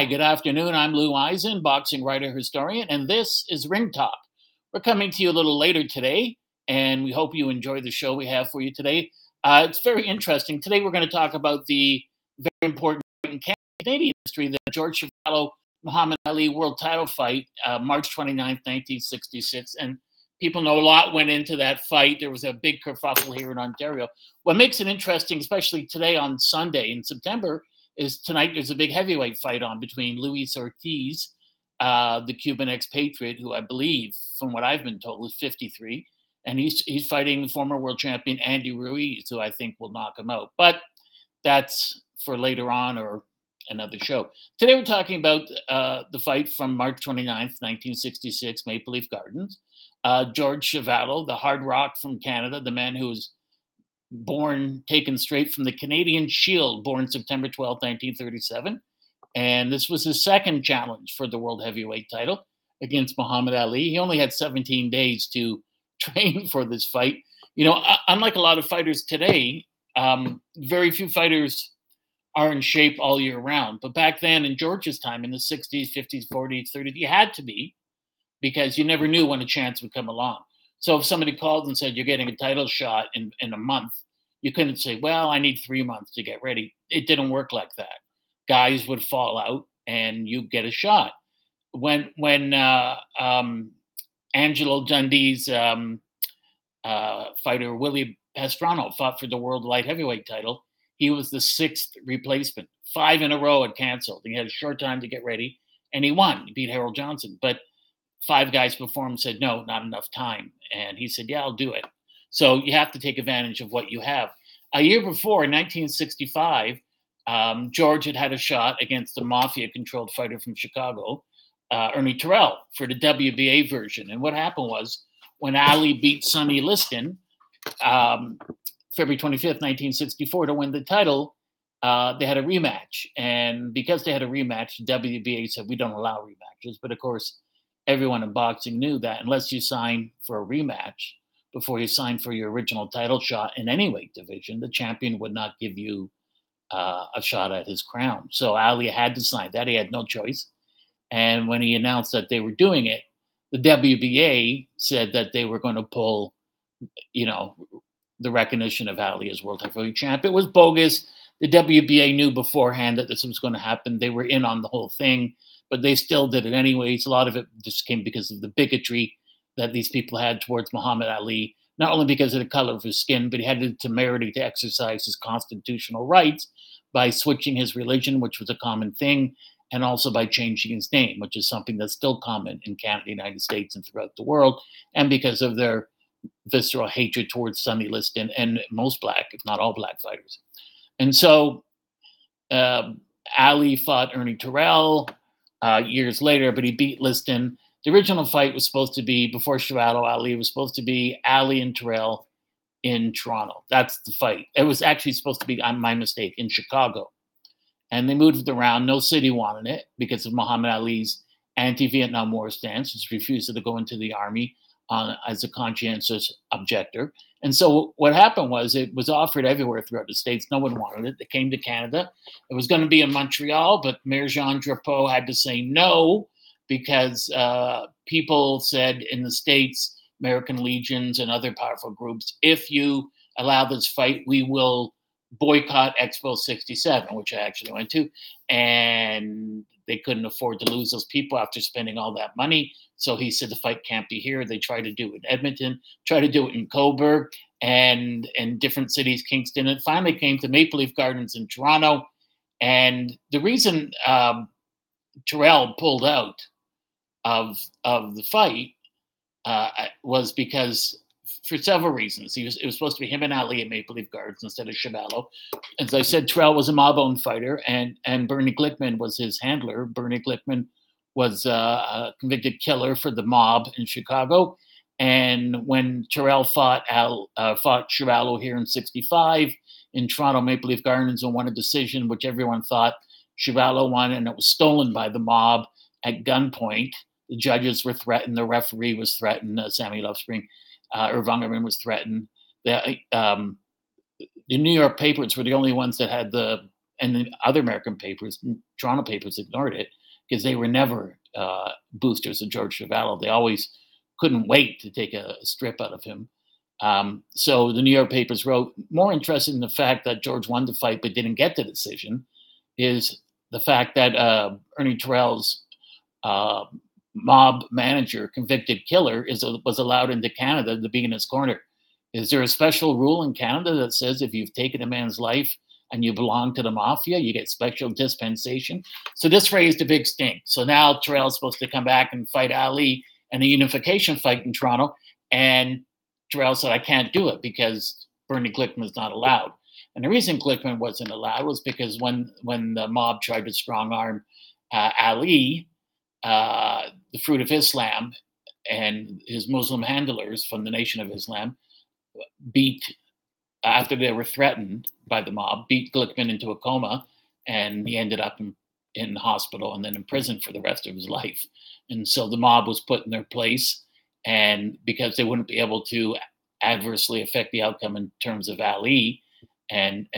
Hi, good afternoon. I'm Lou Eisen, boxing writer, historian, and this is Ring Talk. We're coming to you a little later today, and we hope you enjoy the show we have for you today. It's very interesting. Today we're going to talk about the very important Canadian history, the George Chuvalo, Muhammad Ali world title fight, March 29th, 1966. And people know a lot went into that fight. There was a big kerfuffle here in Ontario. What makes it interesting, especially today on Sunday in September, is tonight there's a big heavyweight fight on between Luis Ortiz, the Cuban expatriate, who I believe, from what I've been told, is 53. And he's fighting former world champion Andy Ruiz, who I think will knock him out. But that's for later on or another show. Today we're talking about the fight from March 29th, 1966, Maple Leaf Gardens. George Chuvalo, the hard rock from Canada, the man who was born, taken straight from the Canadian Shield, born September 12, 1937. And this was his second challenge for the world heavyweight title against Muhammad Ali. He only had 17 days to train for this fight. You know, unlike a lot of fighters today, very few fighters are in shape all year round. But back then in George's time, in the 60s, 50s, 40s, 30s, you had to be, because you never knew when a chance would come along. So if somebody called and said, you're getting a title shot in a month, you couldn't say, well, I need 3 months to get ready. It didn't work like that. Guys would fall out and you get a shot. When Angelo Dundee's fighter, Willie Pastrano, fought for the world light heavyweight title, he was the sixth replacement. 5 in a row had canceled. He had a short time to get ready, and he won. He beat Harold Johnson. But 5 guys before him said, no, not enough time. And he said, yeah, I'll do it. So you have to take advantage of what you have. A year before, in 1965, George had a shot against the mafia-controlled fighter from Chicago, Ernie Terrell, for the WBA version. And what happened was, when Ali beat Sonny Liston, February 25th, 1964, to win the title, they had a rematch. And because they had a rematch, WBA said, we don't allow rematches. But of course, everyone in boxing knew that unless you sign for a rematch before you sign for your original title shot in any weight division, the champion would not give you a shot at his crown. So Ali had to sign that. He had no choice. And when he announced that they were doing it, the WBA said that they were going to pull, you know, the recognition of Ali as world heavyweight champ. It was bogus. The WBA knew beforehand that this was going to happen. They were in on the whole thing, but they still did it anyways. A lot of it just came because of the bigotry that these people had towards Muhammad Ali, not only because of the color of his skin, but he had the temerity to exercise his constitutional rights by switching his religion, which was a common thing, and also by changing his name, which is something that's still common in Canada, the United States, and throughout the world, and because of their visceral hatred towards Sonny Liston and most black, if not all black fighters. And so Ali fought Ernie Terrell years later, but he beat Liston. The original fight was supposed to be, before Chuvalo Ali, was supposed to be Ali and Terrell in Toronto. That's the fight. It was actually supposed to be, my mistake, in Chicago. And they moved it around. No city wanted it because of Muhammad Ali's anti-Vietnam War stance, which refused to go into the army as a conscientious objector. And so what happened was, it was offered everywhere throughout the States. No one wanted it. It came to Canada. It was going to be in Montreal, but Mayor Jean Drapeau had to say no because people said in the States, American legions and other powerful groups, if you allow this fight, we will boycott Expo 67, which I actually went to, and they couldn't afford to lose those people after spending all that money. So he said the fight can't be here. They tried to do it in Edmonton, tried to do it in Coburg and different cities, Kingston. It finally came to Maple Leaf Gardens in Toronto. And the reason Terrell pulled out of the fight was because, for several reasons. It was supposed to be him and Ali at Maple Leaf Gardens instead of Chuvalo. As I said, Terrell was a mob-owned fighter, and Bernie Glickman was his handler. Bernie Glickman was a convicted killer for the mob in Chicago. And when Terrell fought Chuvalo here in 65 in Toronto Maple Leaf Gardens and won a decision, which everyone thought Chuvalo won, and it was stolen by the mob at gunpoint. The judges were threatened. The referee was threatened, Sammy Luftspring. Irv Ungerman was threatened. The New York papers were the only ones that had the and the other American papers, Toronto papers, ignored it because they were never boosters of George Chuvalo. They always couldn't wait to take a strip out of him. So the New York papers wrote, more interested in the fact that George won the fight but didn't get the decision is the fact that Ernie Terrell's mob manager, convicted killer, was allowed into Canada to be in his corner. Is there a special rule in Canada that says if you've taken a man's life and you belong to the mafia, you get special dispensation? So this raised a big stink. So now Terrell's supposed to come back and fight Ali in a unification fight in Toronto, and Terrell said, I can't do it because Bernie Glickman is not allowed. And the reason Glickman wasn't allowed was because when the mob tried to strong arm Ali, the Fruit of Islam, and his Muslim handlers from the Nation of Islam beat, after they were threatened by the mob, beat Glickman into a coma, and he ended up in the hospital and then in prison for the rest of his life. And so the mob was put in their place, and because they wouldn't be able to adversely affect the outcome in terms of Ali, and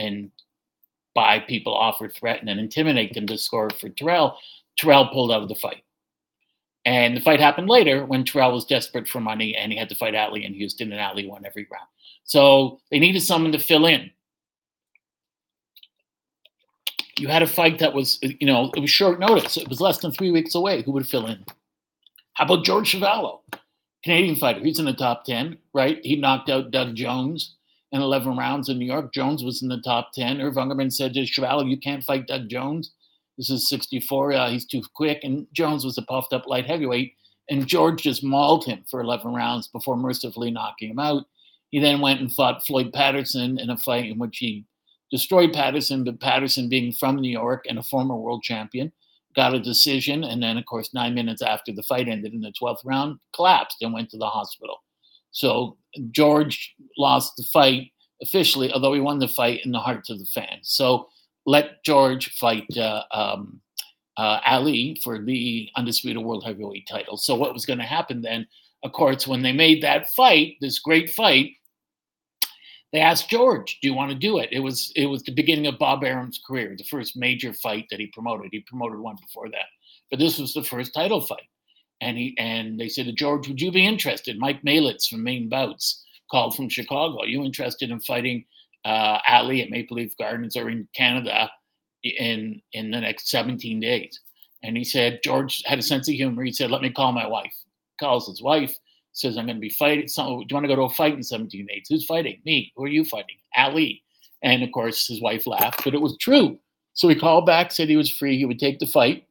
by people offer, threaten, and intimidate them to score for Terrell, Terrell pulled out of the fight. And the fight happened later when Terrell was desperate for money and he had to fight Ali in Houston, and Ali won every round. So they needed someone to fill in. You had a fight that was, you know, it was short notice. It was less than 3 weeks away. Who would fill in? How about George Chuvalo, Canadian fighter? He's in the top 10, right? He knocked out Doug Jones in 11 rounds in New York. Jones was in the top 10. Irv Ungerman said to Chuvalo, you can't fight Doug Jones. This is 64. He's too quick. And Jones was a puffed up light heavyweight. And George just mauled him for 11 rounds before mercifully knocking him out. He then went and fought Floyd Patterson in a fight in which he destroyed Patterson, but Patterson, being from New York and a former world champion, got a decision. And then, of course, 9 minutes after the fight ended in the 12th round, collapsed and went to the hospital. So George lost the fight officially, although he won the fight in the hearts of the fans. So let George fight Ali for the undisputed world heavyweight title. So what was going to happen then, of course, when they made that fight, this great fight, they asked George, do you want to do it? It was the beginning of Bob Arum's career, the first major fight that he promoted. He promoted one before that, but this was the first title fight. And they said to George, would you be interested? Mike Malitz from Maine Bouts called from Chicago. Are you interested in fighting Ali at Maple Leaf Gardens or in Canada in the next 17 days? And he said, George had a sense of humor. He said, let me call my wife. Calls his wife, says, I'm going to be fighting. So, do you want to go to a fight in 17 days? Who's fighting? Me. Who are you fighting? Ali. And of course, his wife laughed, but it was true. So he called back, said he was free. He would take the fight.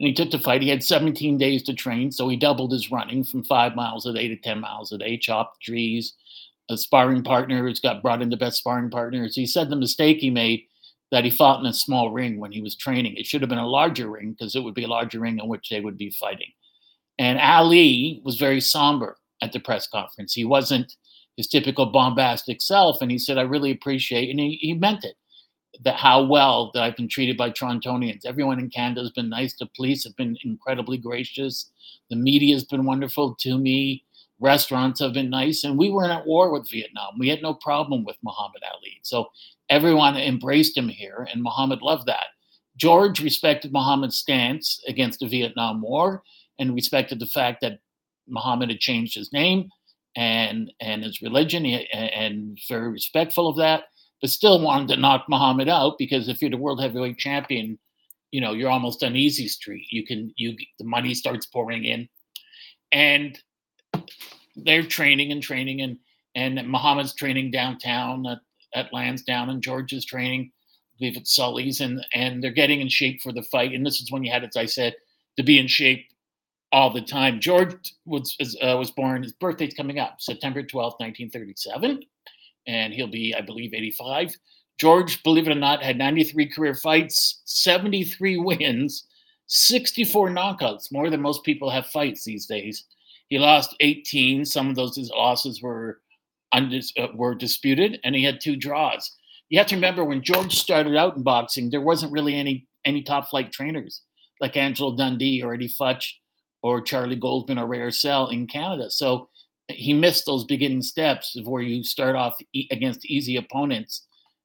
And he took the fight. He had 17 days to train, so he doubled his running from 5 miles a day to 10 miles a day, chopped trees. A sparring partner who's got brought in the best sparring partners. He said the mistake he made that he fought in a small ring when he was training. It should have been a larger ring because it would be a larger ring in which they would be fighting. And Ali was very somber at the press conference. He wasn't his typical bombastic self. And he said, I really appreciate, and he meant it, that how well that I've been treated by Torontonians. Everyone in Canada has been nice. The police have been incredibly gracious. The media has been wonderful to me. Restaurants have been nice, and we weren't at war with Vietnam. We had no problem with Muhammad Ali. So everyone embraced him here, and Muhammad loved that. George respected Muhammad's stance against the Vietnam War and respected the fact that Muhammad had changed his name and his religion, and very respectful of that, but still wanted to knock Muhammad out because if you're the world heavyweight champion, you know, you're almost on easy street. The money starts pouring in. And they're training, and Muhammad's training downtown at Lansdowne, and George is training, I believe it's Sully's, and they're getting in shape for the fight. And this is when you had, as I said, to be in shape all the time. George was born, his birthday's coming up, September 12th, 1937, and he'll be, I believe, 85. George, believe it or not, had 93 career fights, 73 wins, 64 knockouts, more than most people have fights these days. He lost 18. Some of those losses were disputed, and he had 2 draws. You have to remember, when George started out in boxing, there wasn't really any top-flight trainers like Angelo Dundee or Eddie Futch or Charlie Goldman or Ray Ursell in Canada. So he missed those beginning steps of where you start off against easy opponents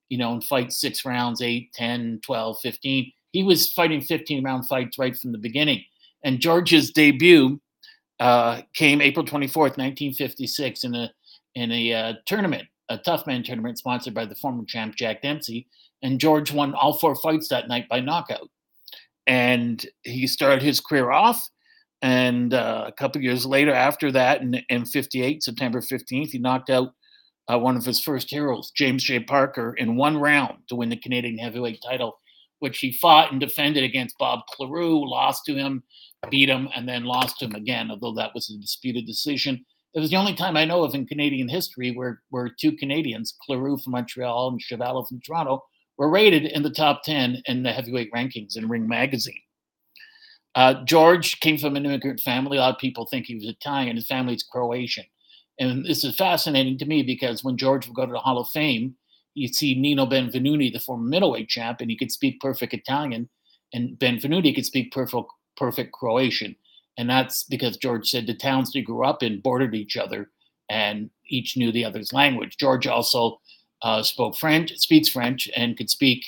you know, and fight 6 rounds, 8, 10, 12, 15. He was fighting 15-round fights right from the beginning. And George's debut came April 24th, 1956 in a tournament, a tough man tournament sponsored by the former champ Jack Dempsey. And George won all 4 fights that night by knockout. And he started his career off. And a couple years later after that, in 58, September 15th, he knocked out one of his first heroes, James J. Parker, in 1 round to win the Canadian heavyweight title, which he fought and defended against Bob Cleroux, lost to him, beat him, and then lost to him again, although that was a disputed decision. It was the only time I know of in Canadian history where 2 Canadians, Cleroux from Montreal and Chuvalo from Toronto, were rated in the top 10 in the heavyweight rankings in Ring Magazine. George came from an immigrant family. A lot of people think he was Italian. His family's Croatian. And this is fascinating to me because when George would go to the Hall of Fame, you'd see Nino Benvenuti, the former middleweight champ, and he could speak perfect Italian, and Benvenuti could speak perfect Croatian. And that's because George said the towns they grew up in bordered each other, and each knew the other's language. George also speaks French, and could speak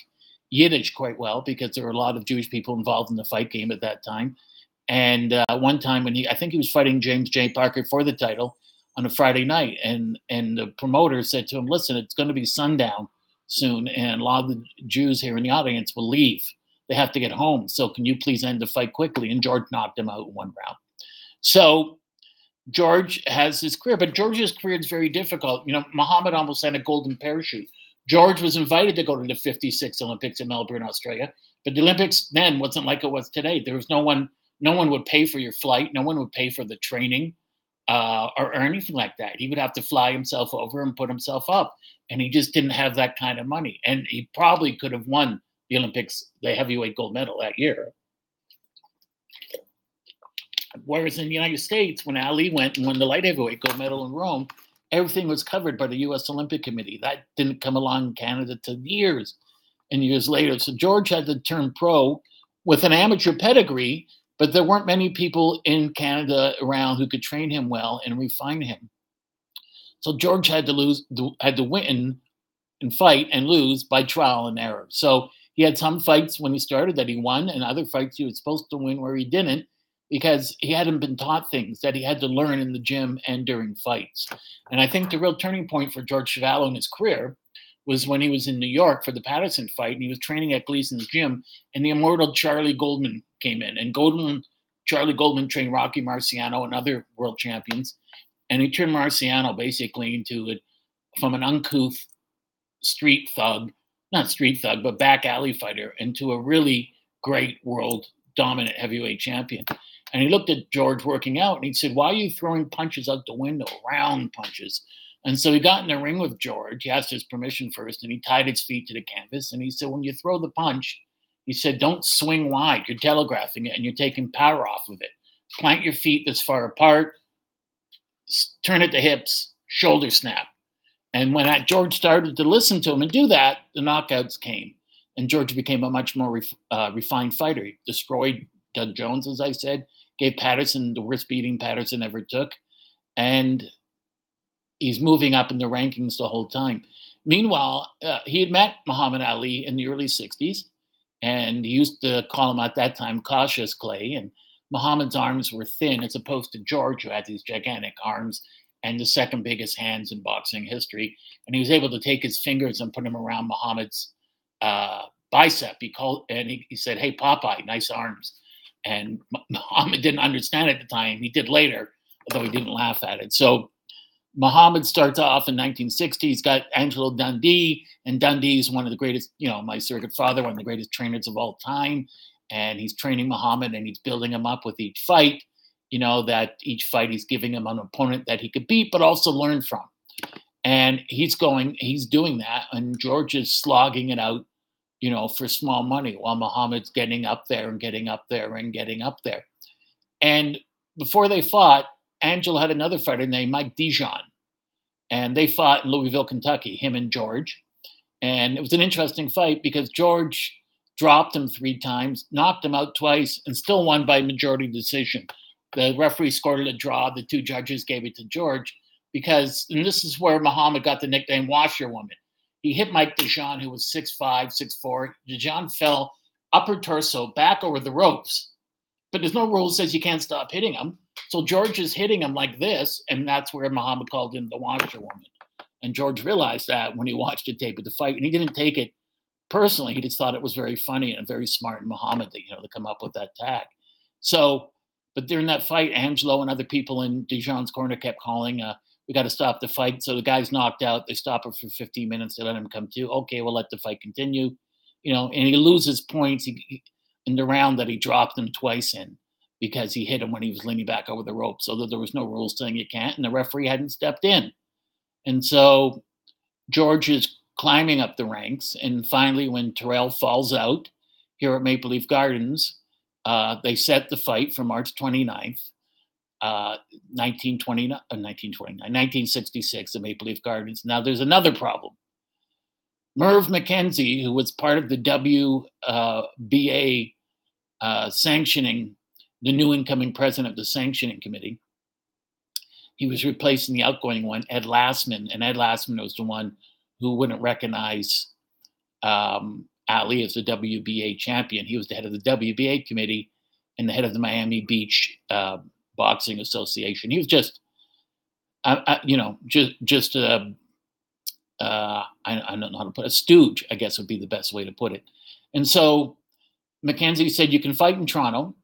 Yiddish quite well because there were a lot of Jewish people involved in the fight game at that time. And one time when I think he was fighting James J. Parker for the title, on a Friday night, and the promoter said to him, listen, it's going to be sundown soon, and a lot of the Jews here in the audience will leave. They have to get home, so can you please end the fight quickly? And George knocked him out in 1 round. So George has his career, but George's career is very difficult. You know, Muhammad almost had a golden parachute. George was invited to go to the 56 Olympics in Melbourne, Australia, but the Olympics then wasn't like it was today. There was no one would pay for your flight. No one would pay for the training. Or anything like that. He would have to fly himself over and put himself up. And he just didn't have that kind of money. And he probably could have won the Olympics, the heavyweight gold medal that year. Whereas in the United States, when Ali went and won the light heavyweight gold medal in Rome, everything was covered by the U.S. Olympic Committee. That didn't come along in Canada till years and years later. So George had to turn pro with an amateur pedigree, but there weren't many people in Canada around who could train him well and refine him. So George had to win and fight and lose by trial and error. So he had some fights when he started that he won, and other fights he was supposed to win where he didn't, because he hadn't been taught things that he had to learn in the gym and during fights. And I think the real turning point for George Chuvalo in his career was when he was in New York for the Patterson fight, and he was training at Gleason's gym, and the immortal Charlie Goldman came in. And Charlie Goldman trained Rocky Marciano and other world champions, and he turned Marciano basically from an uncouth but back alley fighter, into a really great world dominant heavyweight champion. And he looked at George working out, and he said, why are you throwing punches out the window, round punches? And so he got in the ring with George. He asked his permission first, and he tied his feet to the canvas. And he said, when you throw the punch, he said, don't swing wide. You're telegraphing it, and you're taking power off of it. Plant your feet this far apart. Turn at the hips. Shoulder snap. And when George started to listen to him and do that, the knockouts came. And George became a much more refined fighter. He destroyed Doug Jones, as I said. Gave Patterson the worst beating Patterson ever took. And he's moving up in the rankings the whole time. Meanwhile, he had met Muhammad Ali in the early 60s, and he used to call him at that time Cautious Clay. And Muhammad's arms were thin as opposed to George, who had these gigantic arms and the second biggest hands in boxing history. And he was able to take his fingers and put them around Muhammad's bicep. He said, hey, Popeye, nice arms. And Muhammad didn't understand at the time. He did later, although he didn't laugh at it. So Muhammad starts off in 1960. He's got Angelo Dundee, and Dundee's one of the greatest, you know, my surrogate father, one of the greatest trainers of all time. And he's training Muhammad, and he's building him up with each fight, you know, that each fight he's giving him an opponent that he could beat, but also learn from. And he's doing that. And George is slogging it out, you know, for small money, while Muhammad's getting up there. And before they fought, Angelo had another fighter named Mike DeJohn, and they fought in Louisville, Kentucky, him and George. And it was an interesting fight because George dropped him 3 times, knocked him out twice, and still won by majority decision. The referee scored a draw. The 2 judges gave it to George because, and this is where Muhammad got the nickname Washerwoman. He hit Mike DeJohn, who was 6'5", 6'4". DeJohn fell upper torso back over the ropes. But there's no rule that says you can't stop hitting him. So George is hitting him like this, and that's where Muhammad called him the washerwoman. And George realized that when he watched the tape of the fight, and he didn't take it personally. He just thought it was very funny and very smart in Muhammad that, you know, to come up with that tag. So, but during that fight, Angelo and other people in DeJohn's corner kept calling, we got to stop the fight. So the guy's knocked out. They stop it for 15 minutes. They let him come to. Okay, we'll let the fight continue. You know, and he loses points in the round that he dropped him twice in, because he hit him when he was leaning back over the rope, so that there was no rules saying you can't, and the referee hadn't stepped in. And so George is climbing up the ranks, and finally when Terrell falls out here at Maple Leaf Gardens, they set the fight for March 29th, 1966 at Maple Leaf Gardens. Now there's another problem. Merv McKenzie, who was part of the WBA sanctioning, the new incoming president of the sanctioning committee, he was replacing the outgoing one, Ed Lastman, and Ed Lastman was the one who wouldn't recognize Ali as the WBA champion. He was the head of the WBA committee and the head of the Miami Beach Boxing Association. He was just, I don't know how to put it, a stooge, I guess would be the best way to put it. And so McKenzie said, you can fight in Toronto.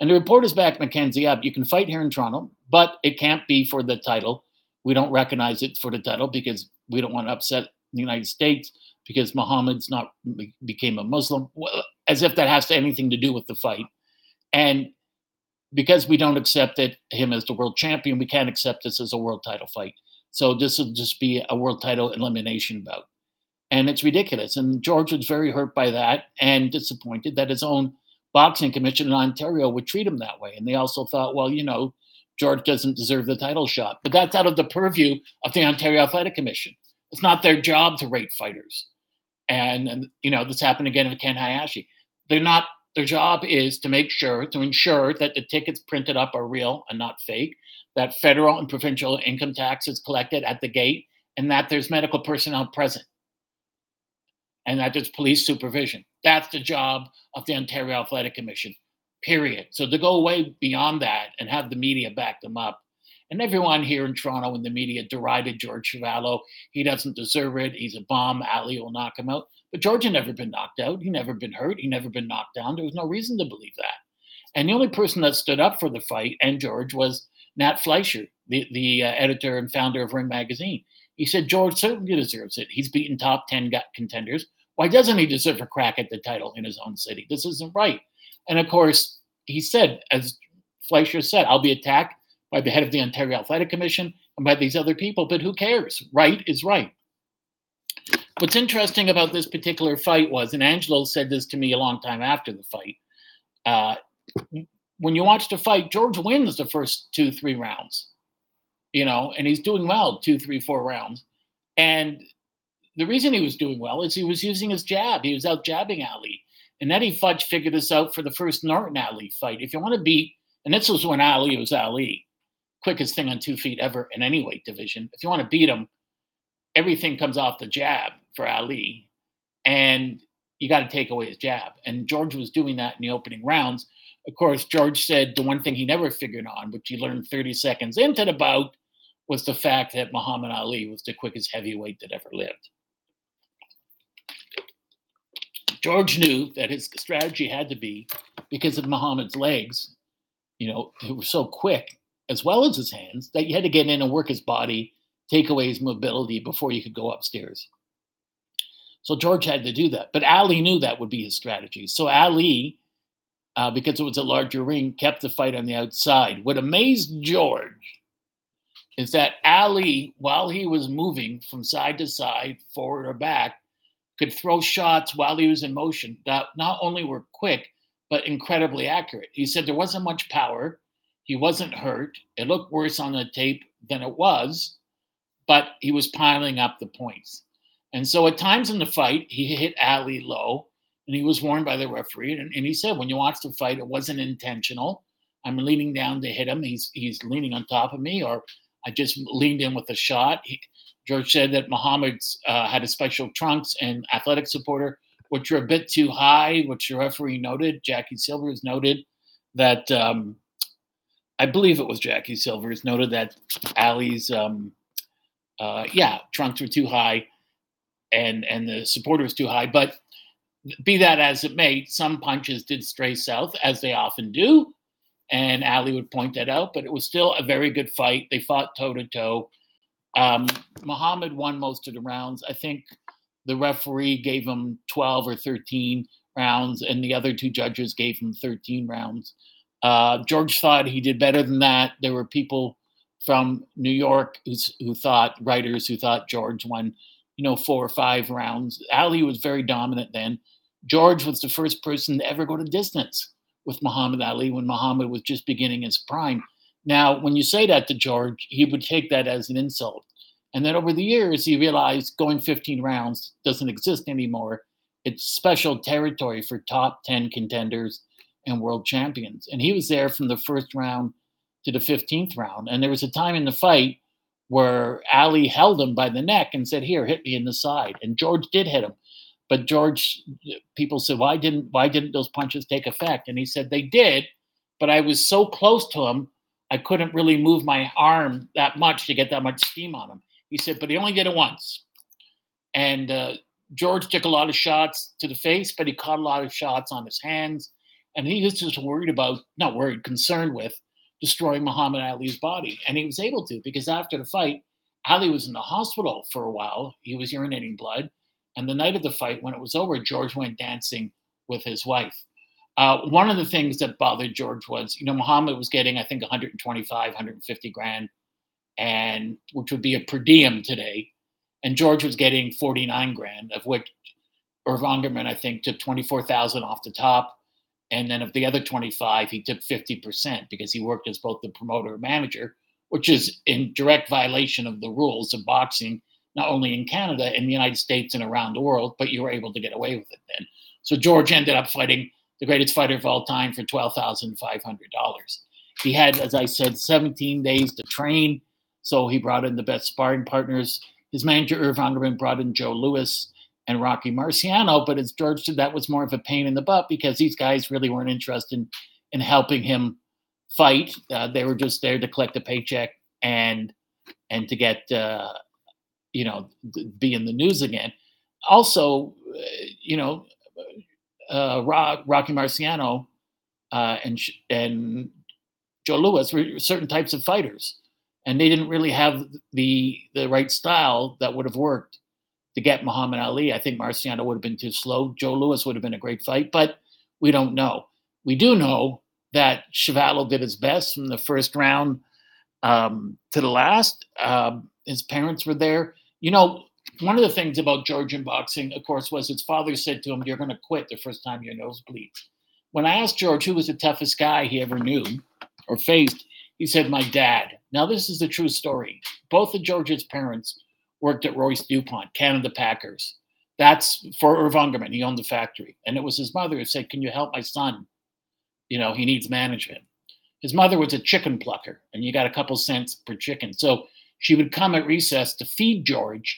And the reporters backed McKenzie up. You can fight here in Toronto, but it can't be for the title. We don't recognize it for the title because we don't want to upset the United States because Muhammad's not became a Muslim, well, as if that has to anything to do with the fight. And because we don't accept it, him as the world champion, we can't accept this as a world title fight. So this will just be a world title elimination bout. And it's ridiculous. And George was very hurt by that and disappointed that his own boxing commission in Ontario would treat him that way. And they also thought, well, you know, George doesn't deserve the title shot. But that's out of the purview of the Ontario Athletic Commission. It's not their job to rate fighters. And you know, this happened again with Ken Hayashi. They're not, their job is to make sure, to ensure that the tickets printed up are real and not fake, that federal and provincial income tax is collected at the gate, and that there's medical personnel present, and that there's police supervision. That's the job of the Ontario Athletic Commission, period. So to go way beyond that and have the media back them up, and everyone here in Toronto in the media derided George Chuvalo. He doesn't deserve it. He's a bomb. Ali will knock him out. But George had never been knocked out. He never been hurt. He never been knocked down. There was no reason to believe that. And the only person that stood up for the fight and George was Nat Fleischer, the editor and founder of Ring Magazine. He said, George certainly deserves it. He's beaten top 10 contenders. Why doesn't he deserve a crack at the title in his own city? This isn't right. And of course, he said, as Fleischer said, I'll be attacked by the head of the Ontario Athletic Commission and by these other people, but who cares? Right is right. What's interesting about this particular fight was, and Angelo said this to me a long time after the fight, when you watch the fight, George wins the first 2-3 rounds, you know, and he's doing well 2-3-4 rounds. And the reason he was doing well is he was using his jab. He was out jabbing Ali. And Eddie Futch figured this out for the first Norton-Ali fight. If you want to beat, and this was when Ali was Ali, quickest thing on 2 feet ever in any weight division. If you want to beat him, everything comes off the jab for Ali. And you got to take away his jab. And George was doing that in the opening rounds. Of course, George said the one thing he never figured on, which he learned 30 seconds into the bout, was the fact that Muhammad Ali was the quickest heavyweight that ever lived. George knew that his strategy had to be, because of Muhammad's legs, you know, who were so quick, as well as his hands, that you had to get in and work his body, take away his mobility before you could go upstairs. So George had to do that. But Ali knew that would be his strategy. So Ali, because it was a larger ring, kept the fight on the outside. What amazed George is that Ali, while he was moving from side to side, forward or back, could throw shots while he was in motion that not only were quick, but incredibly accurate. He said there wasn't much power. He wasn't hurt. It looked worse on the tape than it was, but he was piling up the points. And so at times in the fight, he hit Ali low, and he was warned by the referee. And he said, when you watch the fight, it wasn't intentional. I'm leaning down to hit him. He's leaning on top of me, or I just leaned in with a shot. He, George said that Muhammad's had a special trunks and athletic supporter, which were a bit too high, which the referee noted. Jackie Silvers noted that, I believe it was Jackie Silvers, noted that Ali's trunks were too high and the supporter was too high. But be that as it may, some punches did stray south, as they often do. And Ali would point that out, but it was still a very good fight. They fought toe-to-toe. Muhammad won most of the rounds. I think the referee gave him 12 or 13 rounds, and the other two judges gave him 13 rounds. George thought he did better than that. There were people from New York who thought George won, 4 or 5 rounds. Ali was very dominant then. George was the first person to ever go to distance with Muhammad Ali when Muhammad was just beginning his prime. Now, when you say that to George, he would take that as an insult. And then over the years, he realized going 15 rounds doesn't exist anymore. It's special territory for top 10 contenders and world champions. And he was there from the first round to the 15th round. And there was a time in the fight where Ali held him by the neck and said, "Here, hit me in the side." And George did hit him. But George, people said, why didn't those punches take effect? And he said, they did, but I was so close to him, I couldn't really move my arm that much to get that much steam on him. He said, but he only did it once. And George took a lot of shots to the face, but he caught a lot of shots on his hands. And he was just concerned with destroying Muhammad Ali's body. And he was able to, because after the fight, Ali was in the hospital for a while. He was urinating blood. And the night of the fight, when it was over, George went dancing with his wife. One of the things that bothered George was, Muhammad was getting, I think, $125,000, $150,000, and which would be a per diem today. And George was getting $49,000, of which Irv Ungerman, I think, took $24,000 off the top. And then of the other $25,000, he took 50% because he worked as both the promoter and manager, which is in direct violation of the rules of boxing, not only in Canada, in the United States and around the world, but you were able to get away with it then. So George ended up fighting the greatest fighter of all time for $12,500. He had, as I said, 17 days to train, so he brought in the best sparring partners. His manager, Irv Ungerman, brought in Joe Louis and Rocky Marciano, but as George said, that was more of a pain in the butt because these guys really weren't interested in helping him fight. They were just there to collect a paycheck and to get... be in the news again. Also, Rocky Marciano and Joe Louis were certain types of fighters, and they didn't really have the right style that would have worked to get Muhammad Ali. I think Marciano would have been too slow. Joe Louis would have been a great fight, but we don't know. We do know that Chuvalo did his best from the first round to the last. His parents were there. One of the things about George in boxing, of course, was his father said to him, "You're going to quit the first time your nose bleeds." When I asked George who was the toughest guy he ever knew or faced, he said, "My dad." Now, this is the true story. Both of George's parents worked at Royce DuPont, Canada Packers. That's for Irv Ungerman. He owned the factory. And it was his mother who said, "Can you help my son? He needs management." His mother was a chicken plucker, and you got a couple cents per chicken. So she would come at recess to feed George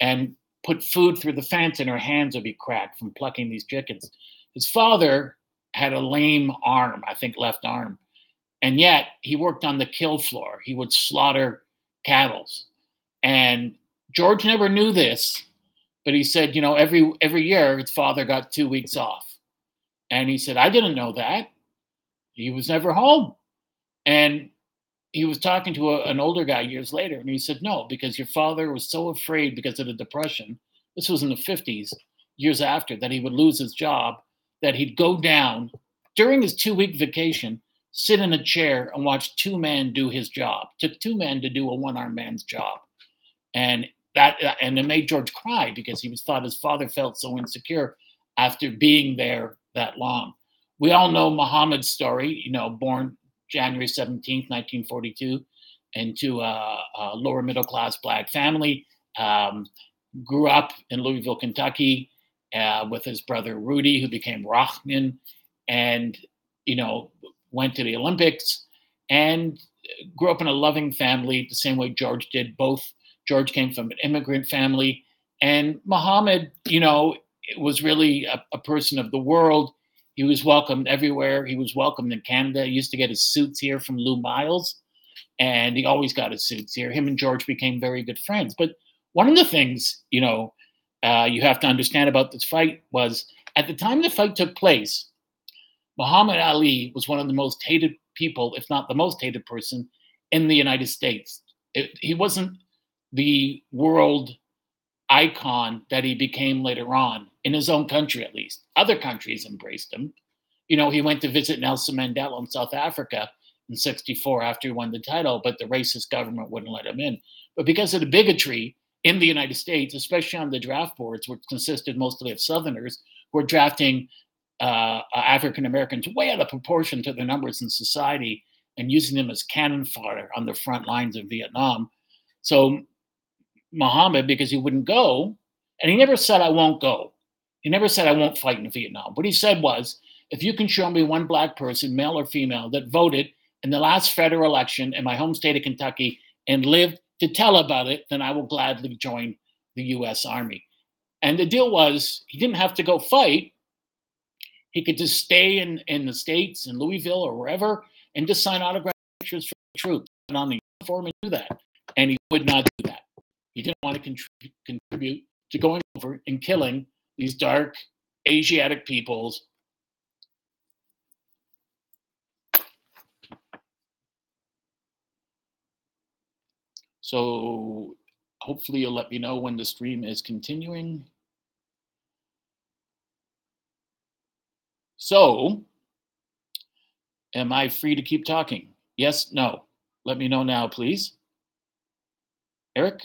and put food through the fence, and her hands would be cracked from plucking these chickens. His father had a lame arm, I think left arm, and yet he worked on the kill floor. He would slaughter cattle. And George never knew this, but he said, every year his father got 2 weeks off. And he said, "I didn't know that. He was never home." And he was talking to an older guy years later, and he said, "No, because your father was so afraid because of the Depression," this was in the 50s, years after, that he would lose his job, that he'd go down during his 2-week vacation, sit in a chair and watch two men do his job. Took two men to do a one-armed man's job. And it made George cry because he thought his father felt so insecure after being there that long. We all know Muhammad's story, born January 17th, 1942, into a lower middle-class black family, grew up in Louisville, Kentucky, with his brother Rudy, who became Rahman, and, went to the Olympics, and grew up in a loving family the same way George did. Both George came from an immigrant family. And Muhammad, you know, was really a person of the world. He was welcomed everywhere. He was welcomed in Canada. He used to get his suits here from Lou Miles, and he always got his suits here. Him and George became very good friends. But one of the things, you know, you have to understand about this fight was at the time the fight took place, Muhammad Ali was one of the most hated people, if not the most hated person, in the United States. He wasn't the world icon that he became later on, in his own country at least. Other countries embraced him. You know, he went to visit Nelson Mandela in South Africa in '64 after he won the title, but the racist government wouldn't let him in. But because of the bigotry in the United States, especially on the draft boards, which consisted mostly of Southerners, who were drafting African Americans way out of proportion to their numbers in society and using them as cannon fodder on the front lines of Vietnam. So Muhammad, because he wouldn't go, and he never said, I won't go. He never said, I won't fight in Vietnam. What he said was, if you can show me one black person, male or female, that voted in the last federal election in my home state of Kentucky and lived to tell about it, then I will gladly join the U.S. Army. And the deal was, he didn't have to go fight. He could just stay in the States, in Louisville or wherever, and just sign autograph pictures for the troops and on the uniform and do that. And he would not do that. He didn't want to contribute to going over and killing these dark Asiatic peoples. So hopefully you'll let me know when the stream is continuing. So, am I free to keep talking? Yes, no. Let me know now, please. Eric?